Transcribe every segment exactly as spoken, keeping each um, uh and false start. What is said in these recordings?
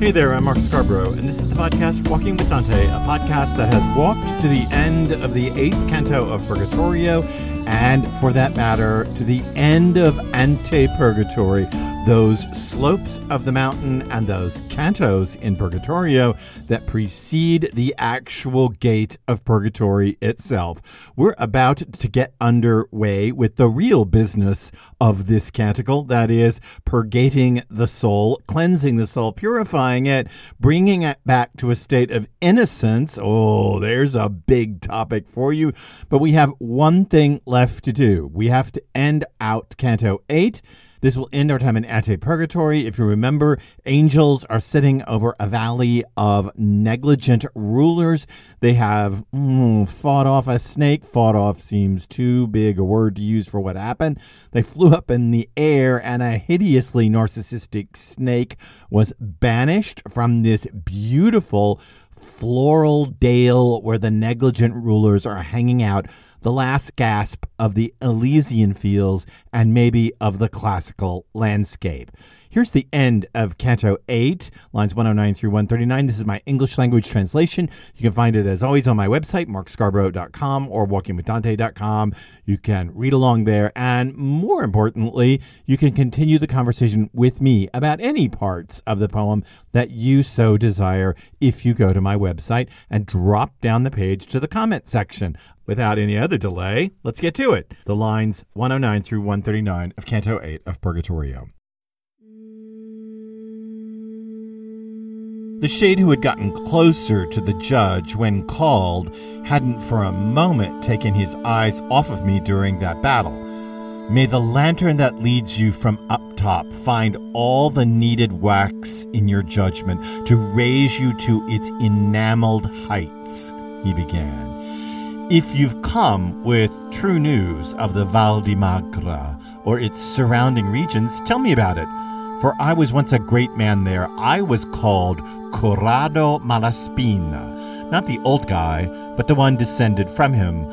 Hey there, I'm Mark Scarbrough, and this is the podcast Walking with Dante, a podcast that has walked to the end of the eighth canto of Purgatorio, and for that matter, to the end of Ante-Purgatory, those slopes of the mountain and those cantos in Purgatorio that precede the actual gate of Purgatory itself. We're about to get underway with the real business of this canticle, that is, purgating the soul, cleansing the soul, purifying it, bringing it back to a state of innocence. Oh, there's a big topic for you. But we have one thing left to do. We have to end out Canto eight. This will end our time in Ante-Purgatory. If you remember, angels are sitting over a valley of negligent rulers. They have mm, fought off a snake. Fought off seems too big a word to use for what happened. They flew up in the air, and a hideously narcissistic snake was banished from this beautiful floral dale where the negligent rulers are hanging out, the last gasp of the Elysian fields and maybe of the classical landscape. Here's the end of Canto eight, lines one oh nine through one thirty-nine. This is my English language translation. You can find it, as always, on my website, mark scarbrough dot com or walking with dante dot com. You can read along there. And more importantly, you can continue the conversation with me about any parts of the poem that you so desire if you go to my website and drop down the page to the comment section. Without any other delay, let's get to it. The lines one oh nine through one thirty-nine of Canto eight of Purgatorio. The shade who had gotten closer to the judge when called hadn't for a moment taken his eyes off of me during that battle. May the lantern that leads you from up top find all the needed wax in your judgment to raise you to its enameled heights, he began. If you've come with true news of the Val di Magra or its surrounding regions, tell me about it. For I was once a great man there. I was called Currado Malaspina, not the old guy, but the one descended from him.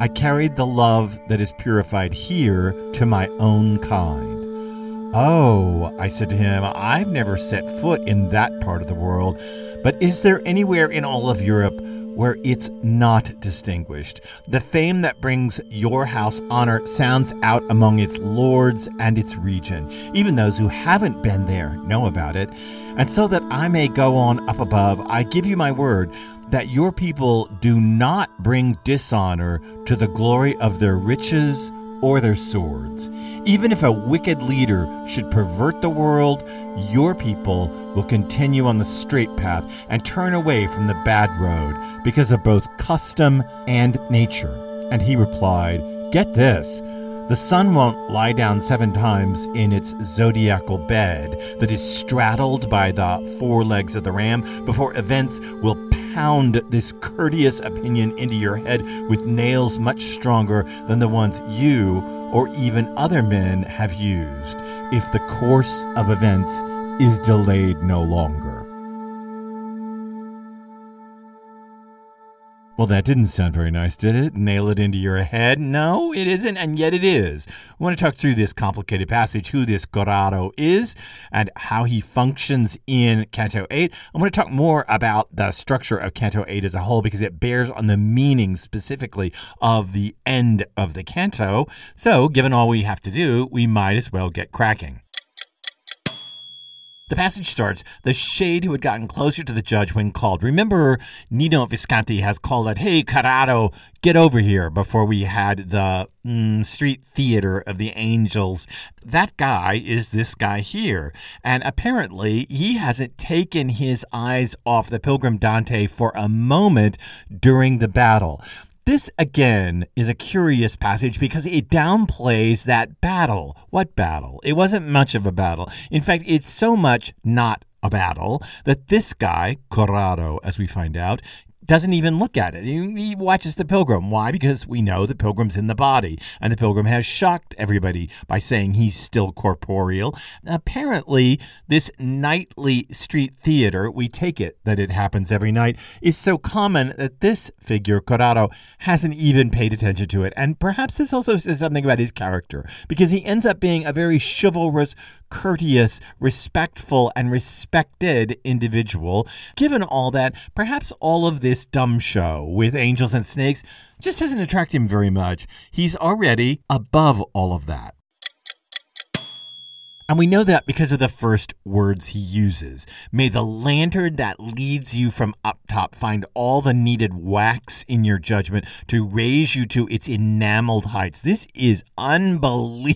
I carried the love that is purified here to my own kind. Oh, I said to him, I've never set foot in that part of the world, but is there anywhere in all of Europe where it's not distinguished? The fame that brings your house honor sounds out among its lords and its region. Even those who haven't been there know about it. And so that I may go on up above, I give you my word that your people do not bring dishonor to the glory of their riches or their swords. Even if a wicked leader should pervert the world, your people will continue on the straight path and turn away from the bad road because of both custom and nature. And he replied, get this, the sun won't lie down seven times in its zodiacal bed that is straddled by the four legs of the ram before events will pound this courteous opinion into your head with nails much stronger than the ones you or even other men have used, if the course of events is delayed no longer. Well, that didn't sound very nice, did it? Nail it into your head? No, it isn't, and yet it is. We want to talk through this complicated passage, who this Currado is and how he functions in Canto eight. I want to talk more about the structure of Canto eight as a whole because it bears on the meaning specifically of the end of the canto. So, given all we have to do, we might as well get cracking. The passage starts, the shade who had gotten closer to the judge when called. Remember, Nino Visconti has called out, hey, Currado, get over here, before we had the mm, street theater of the angels. That guy is this guy here. And apparently, he hasn't taken his eyes off the pilgrim Dante for a moment during the battle. This, again, is a curious passage because it downplays that battle. What battle? It wasn't much of a battle. In fact, it's so much not a battle that this guy, Currado, as we find out, doesn't even look at it. He watches the pilgrim. Why? Because we know the pilgrim's in the body, and the pilgrim has shocked everybody by saying he's still corporeal. Apparently, this nightly street theater, we take it that it happens every night, is so common that this figure, Currado, hasn't even paid attention to it. And perhaps this also says something about his character, because he ends up being a very chivalrous courteous, respectful, and respected individual. Given all that, perhaps all of this dumb show with angels and snakes just doesn't attract him very much. He's already above all of that. And we know that because of the first words he uses. May the lantern that leads you from up top find all the needed wax in your judgment to raise you to its enameled heights. This is unbelievably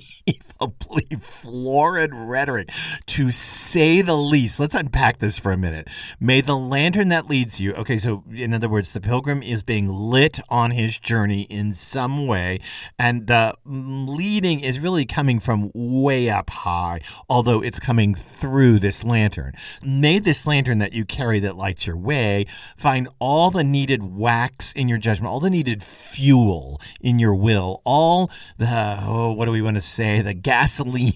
florid rhetoric, to say the least. Let's unpack this for a minute. May the lantern that leads you. Okay, so in other words, the pilgrim is being lit on his journey in some way, and the leading is really coming from way up high, although it's coming through this lantern. May this lantern that you carry that lights your way find all the needed wax in your judgment, all the needed fuel in your will, all the, oh, what do we want to say, the gasoline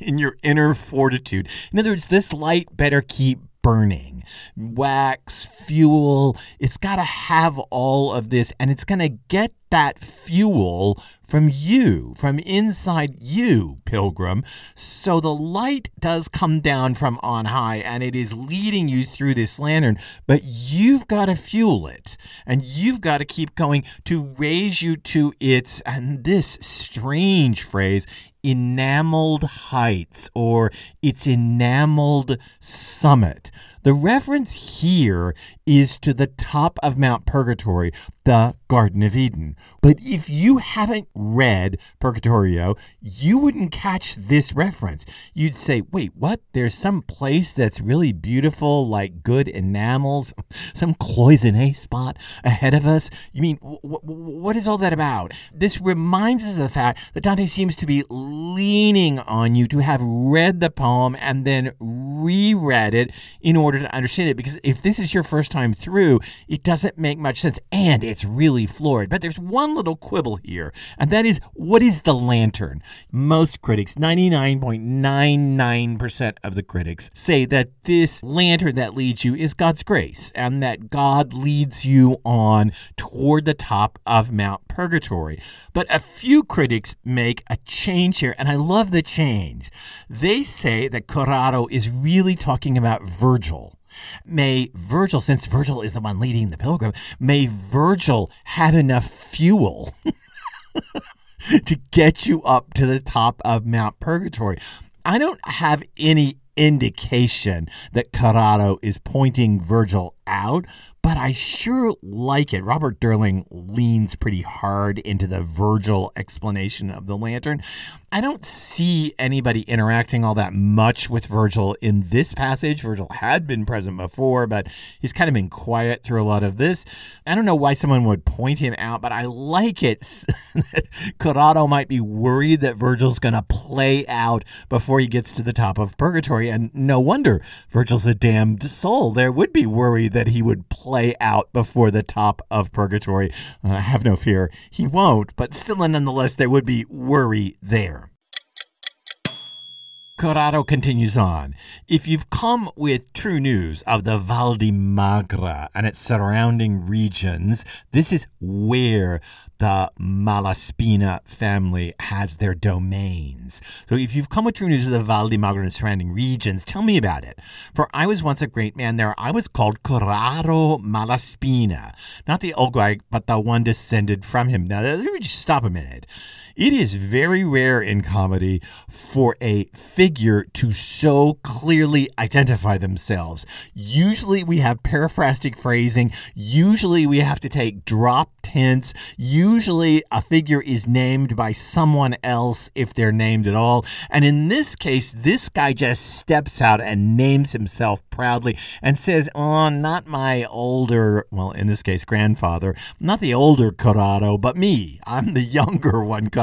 in your inner fortitude. In other words, this light better keep burning. Wax, fuel, it's got to have all of this, and it's going to get that fuel from you, from inside you, pilgrim. So the light does come down from on high, and it is leading you through this lantern, but you've got to fuel it, and you've got to keep going to raise you to its, and this strange phrase, enameled heights, or its enameled summit. The reference here is to the top of Mount Purgatory, the Garden of Eden. But if you haven't read Purgatorio, you wouldn't catch this reference. You'd say, wait, what? There's some place that's really beautiful, like good enamels, some cloisonné spot ahead of us? You mean, w- w- what is all that about? This reminds us of the fact that Dante seems to be leaning on you to have read the poem and then reread it in order to understand it, because if this is your first time through, it doesn't make much sense, and it's really florid. But there's one little quibble here, and that is, what is the lantern? Most critics, ninety-nine point nine nine percent of the critics, say that this lantern that leads you is God's grace, and that God leads you on toward the top of Mount Purgatory. But a few critics make a change here, and I love the change. They say that Currado is really talking about Virgil. May Virgil, since Virgil is the one leading the pilgrim, may Virgil have enough fuel to get you up to the top of Mount Purgatory. I don't have any indication that Currado is pointing Virgil out, but I sure like it. Robert Derling leans pretty hard into the Virgil explanation of the lantern. I don't see anybody interacting all that much with Virgil in this passage. Virgil had been present before, but he's kind of been quiet through a lot of this. I don't know why someone would point him out, but I like it. Currado might be worried that Virgil's going to play out before he gets to the top of Purgatory, and no wonder. Virgil's a damned soul. There would be worry that he would play out before the top of Purgatory. Uh, have no fear, he won't, but still, nonetheless, there would be worry there. Currado continues on. If you've come with true news of the Val di Magra and its surrounding regions, this is where the Malaspina family has their domains. So if you've come with true news of the Val di Magra and surrounding regions, tell me about it. For I was once a great man there. I was called Currado Malaspina. Not the old guy, but the one descended from him. Now, let me just stop a minute. It is very rare in comedy for a figure to so clearly identify themselves. Usually we have periphrastic phrasing. Usually we have to take dropped hints. Usually a figure is named by someone else if they're named at all. And in this case, this guy just steps out and names himself proudly and says, oh, not my older, well, in this case, grandfather, not the older Currado, but me. I'm the younger one, Currado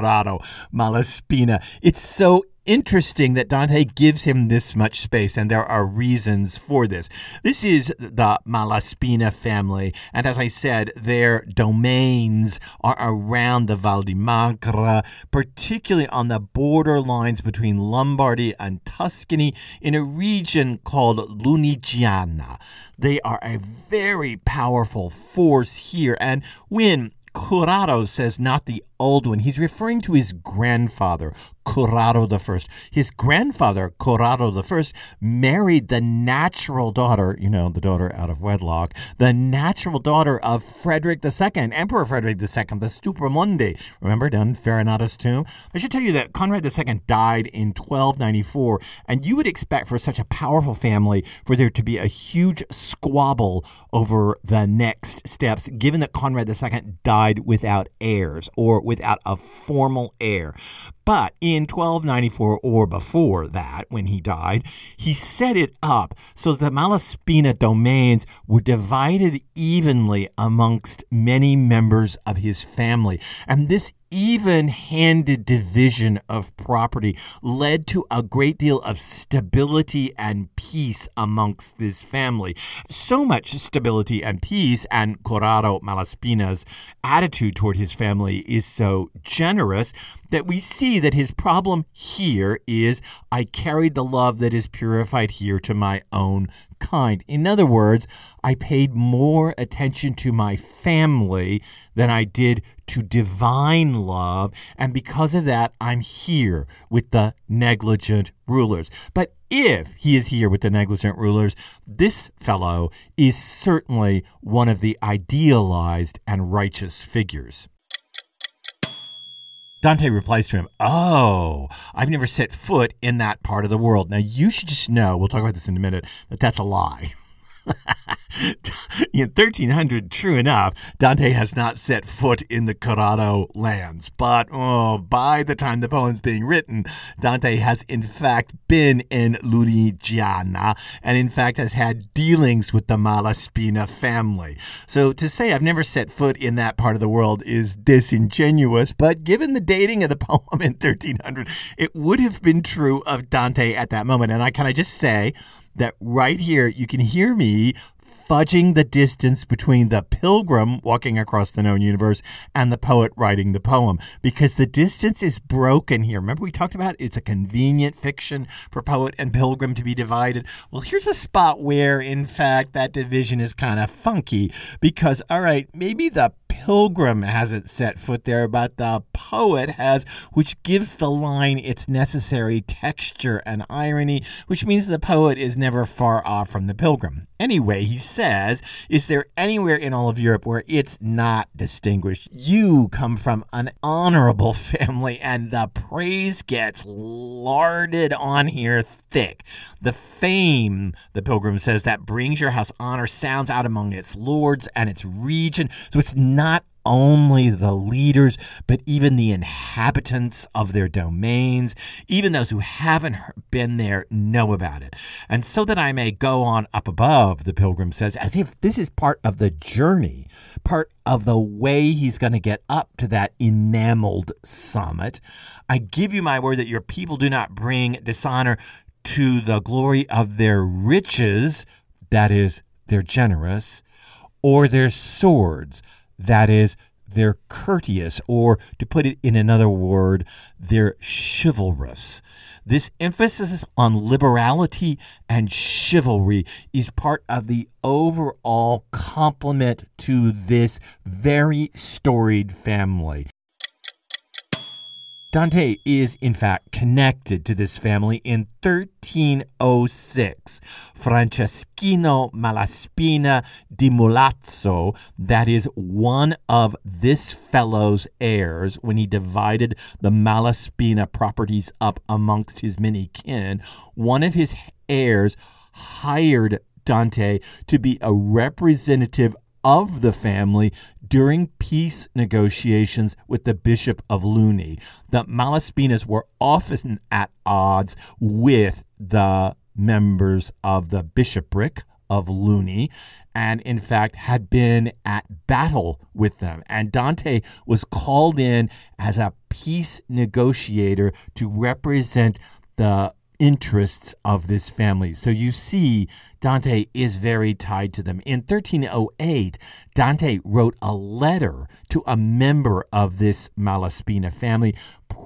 Malaspina. It's so interesting that Dante gives him this much space, and there are reasons for this. This is the Malaspina family, and as I said, their domains are around the Val di Magra, particularly on the border lines between Lombardy and Tuscany in a region called Lunigiana. They are a very powerful force here, and when Currado says not the old one. He's referring to his grandfather, Currado the First. His grandfather, Currado the First, married the natural daughter, you know, the daughter out of wedlock, the natural daughter of Frederick the Second, Emperor Frederick the Second, the Stupor Mundi. Remember, down in Farinata's tomb? I should tell you that Conrad the Second died in twelve ninety-four, and you would expect for such a powerful family for there to be a huge squabble over the next steps, given that Conrad the Second died without heirs or without a formal heir. But in twelve ninety-four or before that, when he died, he set it up so that the Malaspina domains were divided evenly amongst many members of his family. And this even-handed division of property led to a great deal of stability and peace amongst this family. So much stability and peace, and Currado Malaspina's attitude toward his family is so generous that we see that his problem here is, I carried the love that is purified here to my own kind. In other words, I paid more attention to my family than I did to divine love, and because of that, I'm here with the negligent rulers. But if he is here with the negligent rulers, this fellow is certainly one of the idealized and righteous figures. Dante replies to him, oh, I've never set foot in that part of the world. Now, you should just know, we'll talk about this in a minute, that that's a lie. In thirteen hundred, true enough, Dante has not set foot in the Currado lands. But oh, by the time the poem's being written, Dante has in fact been in Lunigiana and in fact has had dealings with the Malaspina family. So to say I've never set foot in that part of the world is disingenuous, but given the dating of the poem in thirteen hundred, it would have been true of Dante at that moment. And I can I just say that right here you can hear me fudging the distance between the pilgrim walking across the known universe and the poet writing the poem, because the distance is broken here. Remember we talked about it's a convenient fiction for poet and pilgrim to be divided? Well, here's a spot where, in fact, that division is kind of funky because, all right, maybe the pilgrim hasn't set foot there, but the poet has, which gives the line its necessary texture and irony, which means the poet is never far off from the pilgrim. Anyway, he says, is there anywhere in all of Europe where it's not distinguished? You come from an honorable family, and the praise gets larded on here thick. The fame, the pilgrim says, that brings your house honor sounds out among its lords and its region. So it's not Not only the leaders, but even the inhabitants of their domains, even those who haven't been there know about it. And so that I may go on up above, the pilgrim says, as if this is part of the journey, part of the way he's going to get up to that enameled summit. I give you my word that your people do not bring dishonor to the glory of their riches, that is, their generous, or their swords, that is, they're courteous, or to put it in another word, they're chivalrous. This emphasis on liberality and chivalry is part of the overall complement to this very storied family. Dante is, in fact, connected to this family in thirteen oh six. Franceschino Malaspina di Mulazzo, that is one of this fellow's heirs when he divided the Malaspina properties up amongst his many kin, one of his heirs hired Dante to be a representative of the family during peace negotiations with the Bishop of Luni. The Malaspinas were often at odds with the members of the bishopric of Luni, and in fact had been at battle with them. And Dante was called in as a peace negotiator to represent the interests of this family. So you see, Dante is very tied to them. In thirteen oh eight, Dante wrote a letter to a member of this Malaspina family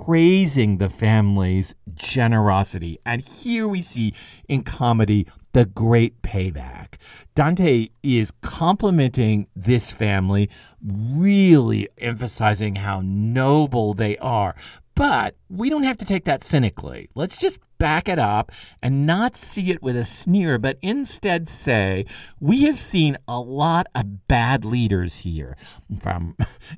praising the family's generosity. And here we see in comedy The Great Payback. Dante is complimenting this family, really emphasizing how noble they are. But we don't have to take that cynically. Let's just back it up and not see it with a sneer, but instead say, we have seen a lot of bad leaders here. From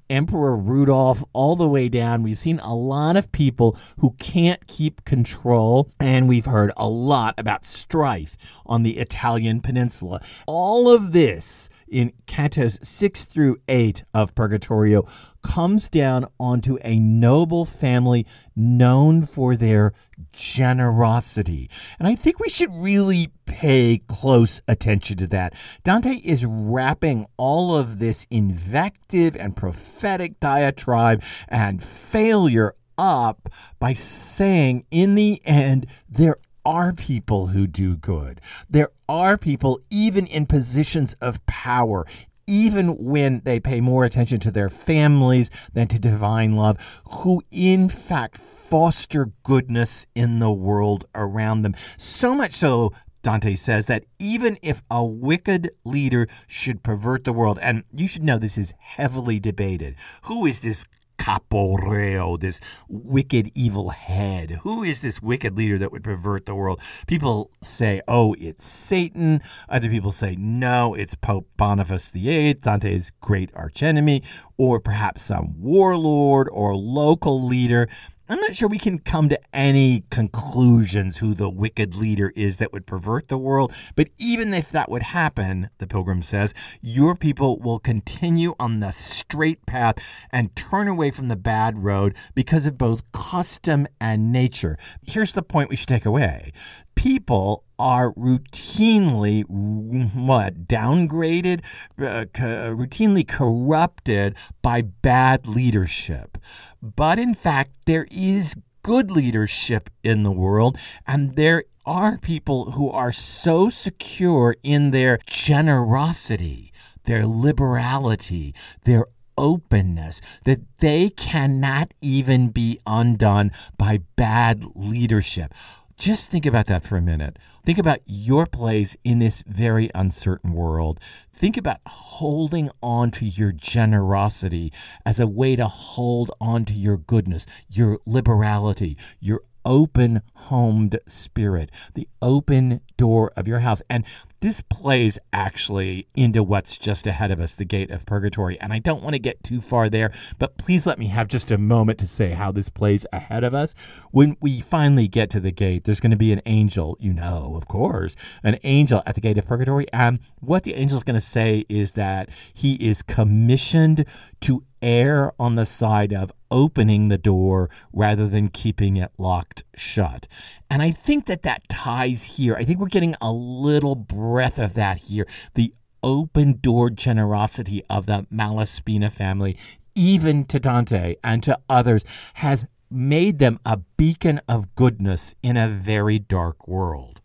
Emperor Rudolph all the way down, we've seen a lot of people who can't keep control, and we've heard a lot about strife on the Italian peninsula. All of this in cantos six through eight of Purgatorio comes down onto a noble family known for their generosity. And I think we should really pay close attention to that. Dante is wrapping all of this invective and prophetic diatribe and failure up by saying, in the end, there are people who do good. There are people, even in positions of power, even when they pay more attention to their families than to divine love, who in fact foster goodness in the world around them. So much so, Dante says, that even if a wicked leader should pervert the world, and you should know this is heavily debated, who is this Caporeo, this wicked evil head? Who is this wicked leader that would pervert the world? People say, oh, it's Satan. Other people say, no, it's Pope Boniface the eighth, Dante's great archenemy, or perhaps some warlord or local leader. I'm not sure we can come to any conclusions who the wicked leader is that would pervert the world. But even if that would happen, the pilgrim says, your people will continue on the straight path and turn away from the bad road because of both custom and nature. Here's the point we should take away. People are routinely what, downgraded, uh, co- routinely corrupted by bad leadership. But in fact, there is good leadership in the world, and there are people who are so secure in their generosity, their liberality, their openness, that they cannot even be undone by bad leadership. Just think about that for a minute. Think about your place in this very uncertain world. Think about holding on to your generosity as a way to hold on to your goodness, your liberality, your open-homed spirit, the open door of your house. And this plays actually into what's just ahead of us, the gate of purgatory. And I don't want to get too far there, but please let me have just a moment to say how this plays ahead of us. When we finally get to the gate, there's going to be an angel, you know, of course, an angel at the gate of purgatory. And what the angel is going to say is that he is commissioned to err on the side of opening the door rather than keeping it locked shut. And I think that that ties here. I think we're getting a little breath of that here. The open door generosity of the Malaspina family, even to Dante and to others, has made them a beacon of goodness in a very dark world.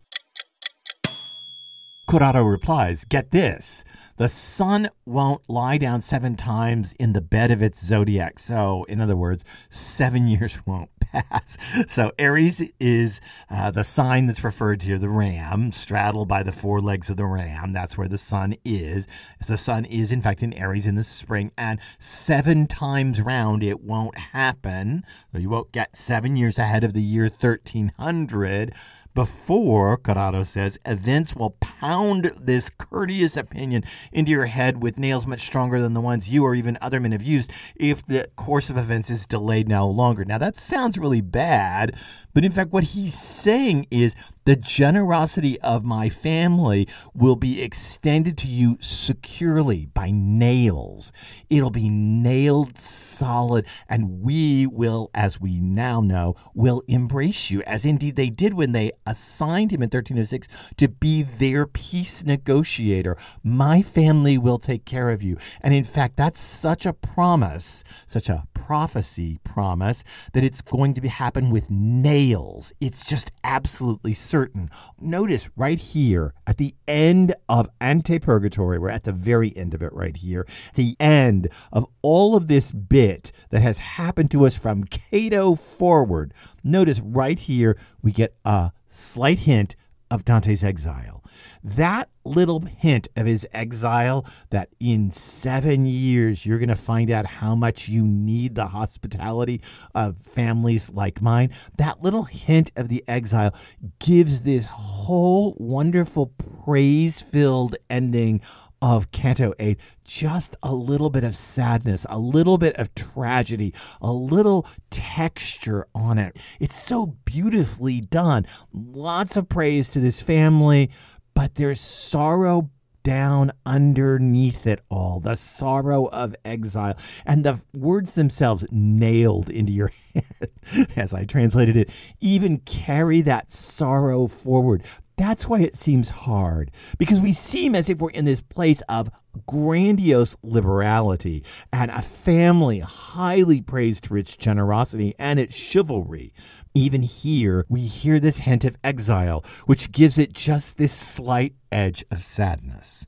Currado replies, get this, the sun won't lie down seven times in the bed of its zodiac. So, in other words, seven years won't pass. So Aries is uh, the sign that's referred to here, the ram, straddled by the four legs of the ram. That's where the sun is. The sun is, in fact, in Aries in the spring. And seven times round, it won't happen. So you won't get seven years ahead of the year thirteen hundred. Before, Currado says, events will pound this courteous opinion into your head with nails much stronger than the ones you or even other men have used if the course of events is delayed no longer. Now, that sounds really bad, but in fact, what he's saying is the generosity of my family will be extended to you securely by nails. It'll be nailed solid, and we will, as we now know, will embrace you, as indeed they did when they assigned him in thirteen oh six to be their peace negotiator. My family will take care of you. And in fact, that's such a promise, such a prophecy promise, that it's going to be happen with nails. It's just absolutely certain. Notice right here at the end of Ante-Purgatory, we're at the very end of it right here, the end of all of this bit that has happened to us from Cato forward. Notice right here we get a slight hint of Dante's exile. That little hint of his exile, that in seven years you're going to find out how much you need the hospitality of families like mine, that little hint of the exile gives this whole wonderful praise-filled ending of Canto eight, just a little bit of sadness, a little bit of tragedy, a little texture on it. It's so beautifully done. Lots of praise to this family, but there's sorrow down underneath it all, the sorrow of exile. And the words themselves nailed into your head as I translated it, even carry that sorrow forward. That's why it seems hard, because we seem as if we're in this place of grandiose liberality and a family highly praised for its generosity and its chivalry. Even here, we hear this hint of exile, which gives it just this slight edge of sadness.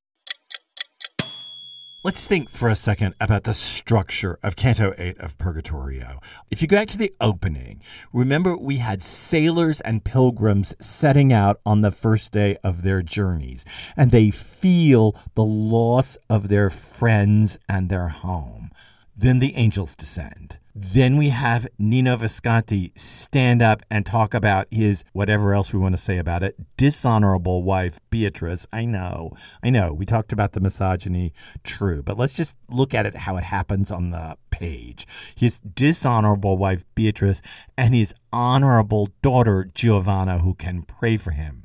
Let's think for a second about the structure of Canto eight of Purgatorio. If you go back to the opening, remember we had sailors and pilgrims setting out on the first day of their journeys, and they feel the loss of their friends and their home. Then the angels descend. Then we have Nino Visconti stand up and talk about his, whatever else we want to say about it, dishonorable wife, Beatrice. I know, I know, we talked about the misogyny, true, but let's just look at it how it happens on the page. His dishonorable wife, Beatrice, and his honorable daughter, Giovanna, who can pray for him.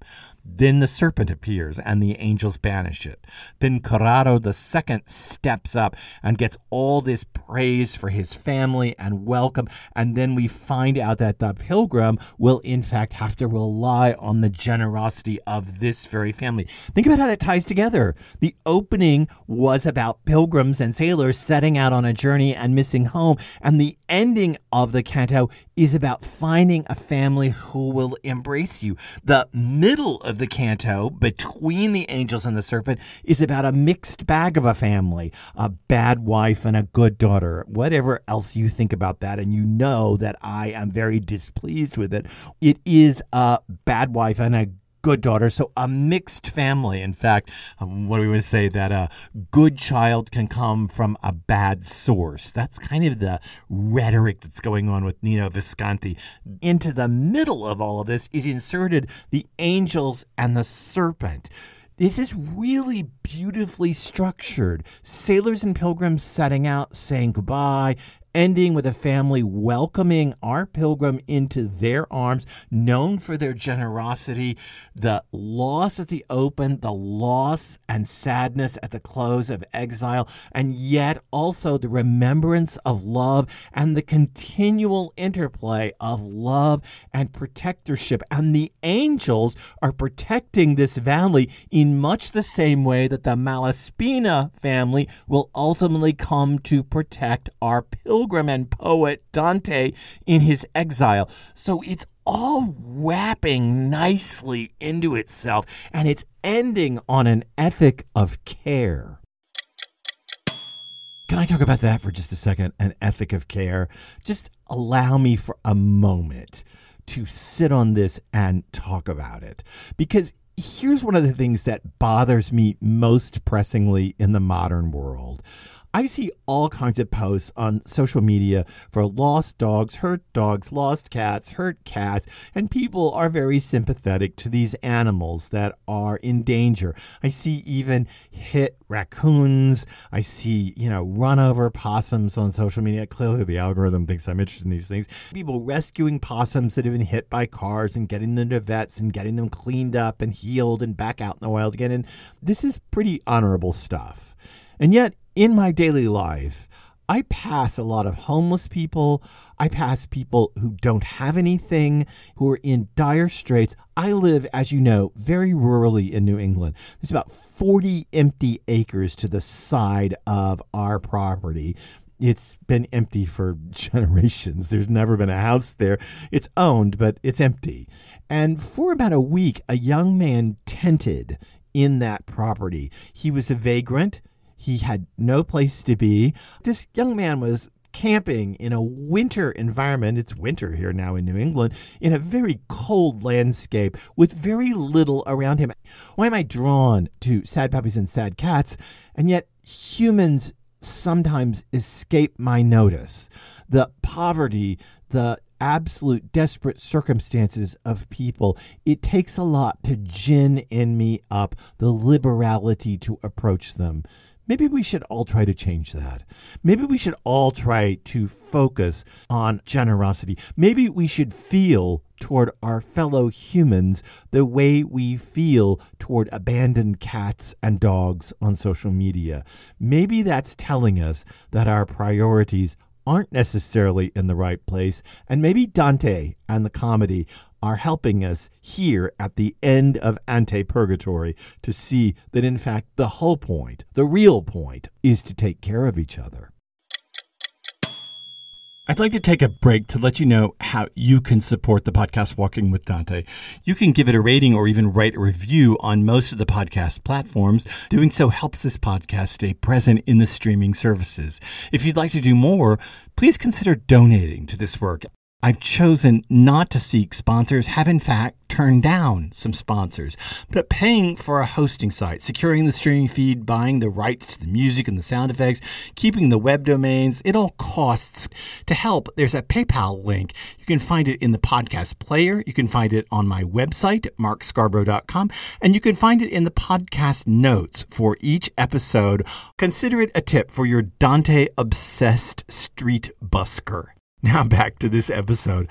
Then the serpent appears and the angels banish it. Then Currado the Second steps up and gets all this praise for his family and welcome. And then we find out that the pilgrim will in fact have to rely on the generosity of this very family. Think about how that ties together. The opening was about pilgrims and sailors setting out on a journey and missing home. And the ending of the canto is about finding a family who will embrace you. The middle of the canto, between the angels and the serpent, is about a mixed bag of a family, a bad wife and a good daughter, whatever else you think about that. And you know that I am very displeased with it. It is a bad wife and a good daughter, so a mixed family. In fact, what do we want to say? That a good child can come from a bad source. That's kind of the rhetoric that's going on with Nino Visconti. Into the middle of all of this is inserted the angels and the serpent. This is really beautifully structured. Sailors and pilgrims setting out, saying goodbye, ending with a family welcoming our pilgrim into their arms, known for their generosity, the loss at the open, the loss and sadness at the close of exile, and yet also the remembrance of love and the continual interplay of love and protectorship. And the angels are protecting this valley in much the same way that the Malaspina family will ultimately come to protect our pilgrim and poet Dante in his exile. So it's all wrapping nicely into itself, and it's ending on an ethic of care. Can I talk about that for just a second? An ethic of care. Just allow me for a moment to sit on this and talk about it, because here's one of the things that bothers me most pressingly in the modern world. I see all kinds of posts on social media for lost dogs, hurt dogs, lost cats, hurt cats, and people are very sympathetic to these animals that are in danger. I see even hit raccoons. I see, you know, run over possums on social media. Clearly the algorithm thinks I'm interested in these things. People rescuing possums that have been hit by cars and getting them to vets and getting them cleaned up and healed and back out in the wild again. And this is pretty honorable stuff. And yet, in my daily life, I pass a lot of homeless people. I pass people who don't have anything, who are in dire straits. I live, as you know, very rurally in New England. There's about forty empty acres to the side of our property. It's been empty for generations. There's never been a house there. It's owned, but it's empty. And for about a week, a young man tented in that property. He was a vagrant. He had no place to be. This young man was camping in a winter environment. It's winter here now in New England, in a very cold landscape with very little around him. Why am I drawn to sad puppies and sad cats? And yet humans sometimes escape my notice. The poverty, the absolute desperate circumstances of people. It takes a lot to gin in me up the liberality to approach them. Maybe we should all try to change that. Maybe we should all try to focus on generosity. Maybe we should feel toward our fellow humans the way we feel toward abandoned cats and dogs on social media. Maybe that's telling us that our priorities aren't necessarily in the right place, and maybe Dante and the comedy are helping us here at the end of Ante-Purgatory to see that, in fact, the whole point, the real point, is to take care of each other. I'd like to take a break to let you know how you can support the podcast Walking with Dante. You can give it a rating or even write a review on most of the podcast platforms. Doing so helps this podcast stay present in the streaming services. If you'd like to do more, please consider donating to this work. I've chosen not to seek sponsors, have in fact turned down some sponsors, but paying for a hosting site, securing the streaming feed, buying the rights to the music and the sound effects, keeping the web domains, it all costs. To help, there's a PayPal link. You can find it in the podcast player. You can find it on my website, mark scarbrough dot com, and you can find it in the podcast notes for each episode. Consider it a tip for your Dante-obsessed street busker. Now back to this episode.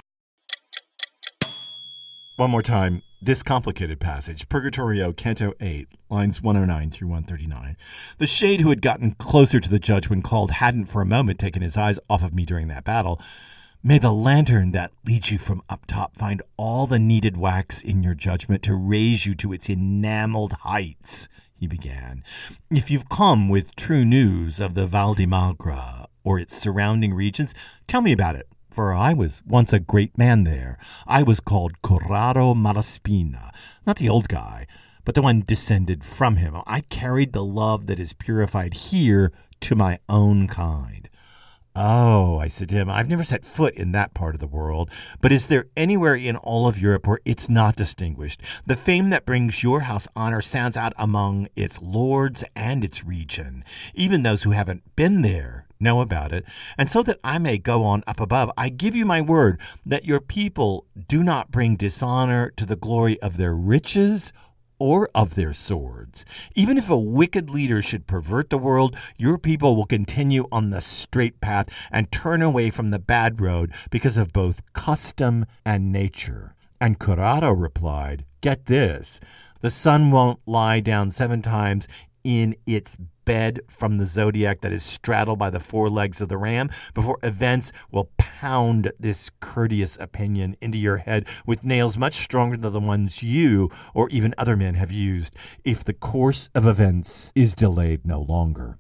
One more time, this complicated passage, Purgatorio, Canto eight, lines one oh nine through one thirty-nine. The shade who had gotten closer to the judge when called hadn't for a moment taken his eyes off of me during that battle. May the lantern that leads you from up top find all the needed wax in your judgment to raise you to its enameled heights, he began. If you've come with true news of the Val di Magra, or its surrounding regions, tell me about it, for I was once a great man there. I was called Currado Malaspina, not the old guy, but the one descended from him. I carried the love that is purified here to my own kind. Oh, I said to him, I've never set foot in that part of the world, but is there anywhere in all of Europe where it's not distinguished? The fame that brings your house honor sounds out among its lords and its region. Even those who haven't been there know about it, and so that I may go on up above, I give you my word that your people do not bring dishonor to the glory of their riches or of their swords. Even if a wicked leader should pervert the world, your people will continue on the straight path and turn away from the bad road because of both custom and nature. And Currado replied, get this, the sun won't lie down seven times in its bed from the zodiac that is straddled by the four legs of the ram before events will pound this courteous opinion into your head with nails much stronger than the ones you or even other men have used if the course of events is delayed no longer.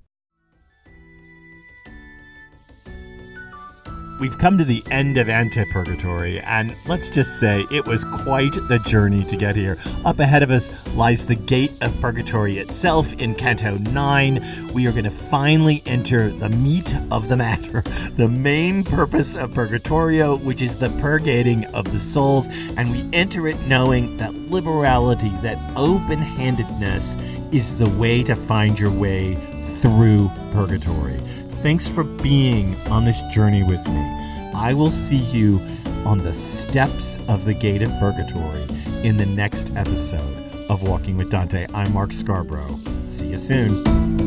We've come to the end of Ante-Purgatory, and let's just say it was quite the journey to get here. Up ahead of us lies the gate of Purgatory itself in Canto nine. We are going to finally enter the meat of the matter, the main purpose of Purgatorio, which is the purgating of the souls, and we enter it knowing that liberality, that open-handedness is the way to find your way through Purgatory. Thanks for being on this journey with me. I will see you on the steps of the Gate of Purgatory in the next episode of Walking with Dante. I'm Mark Scarbrough. See you soon.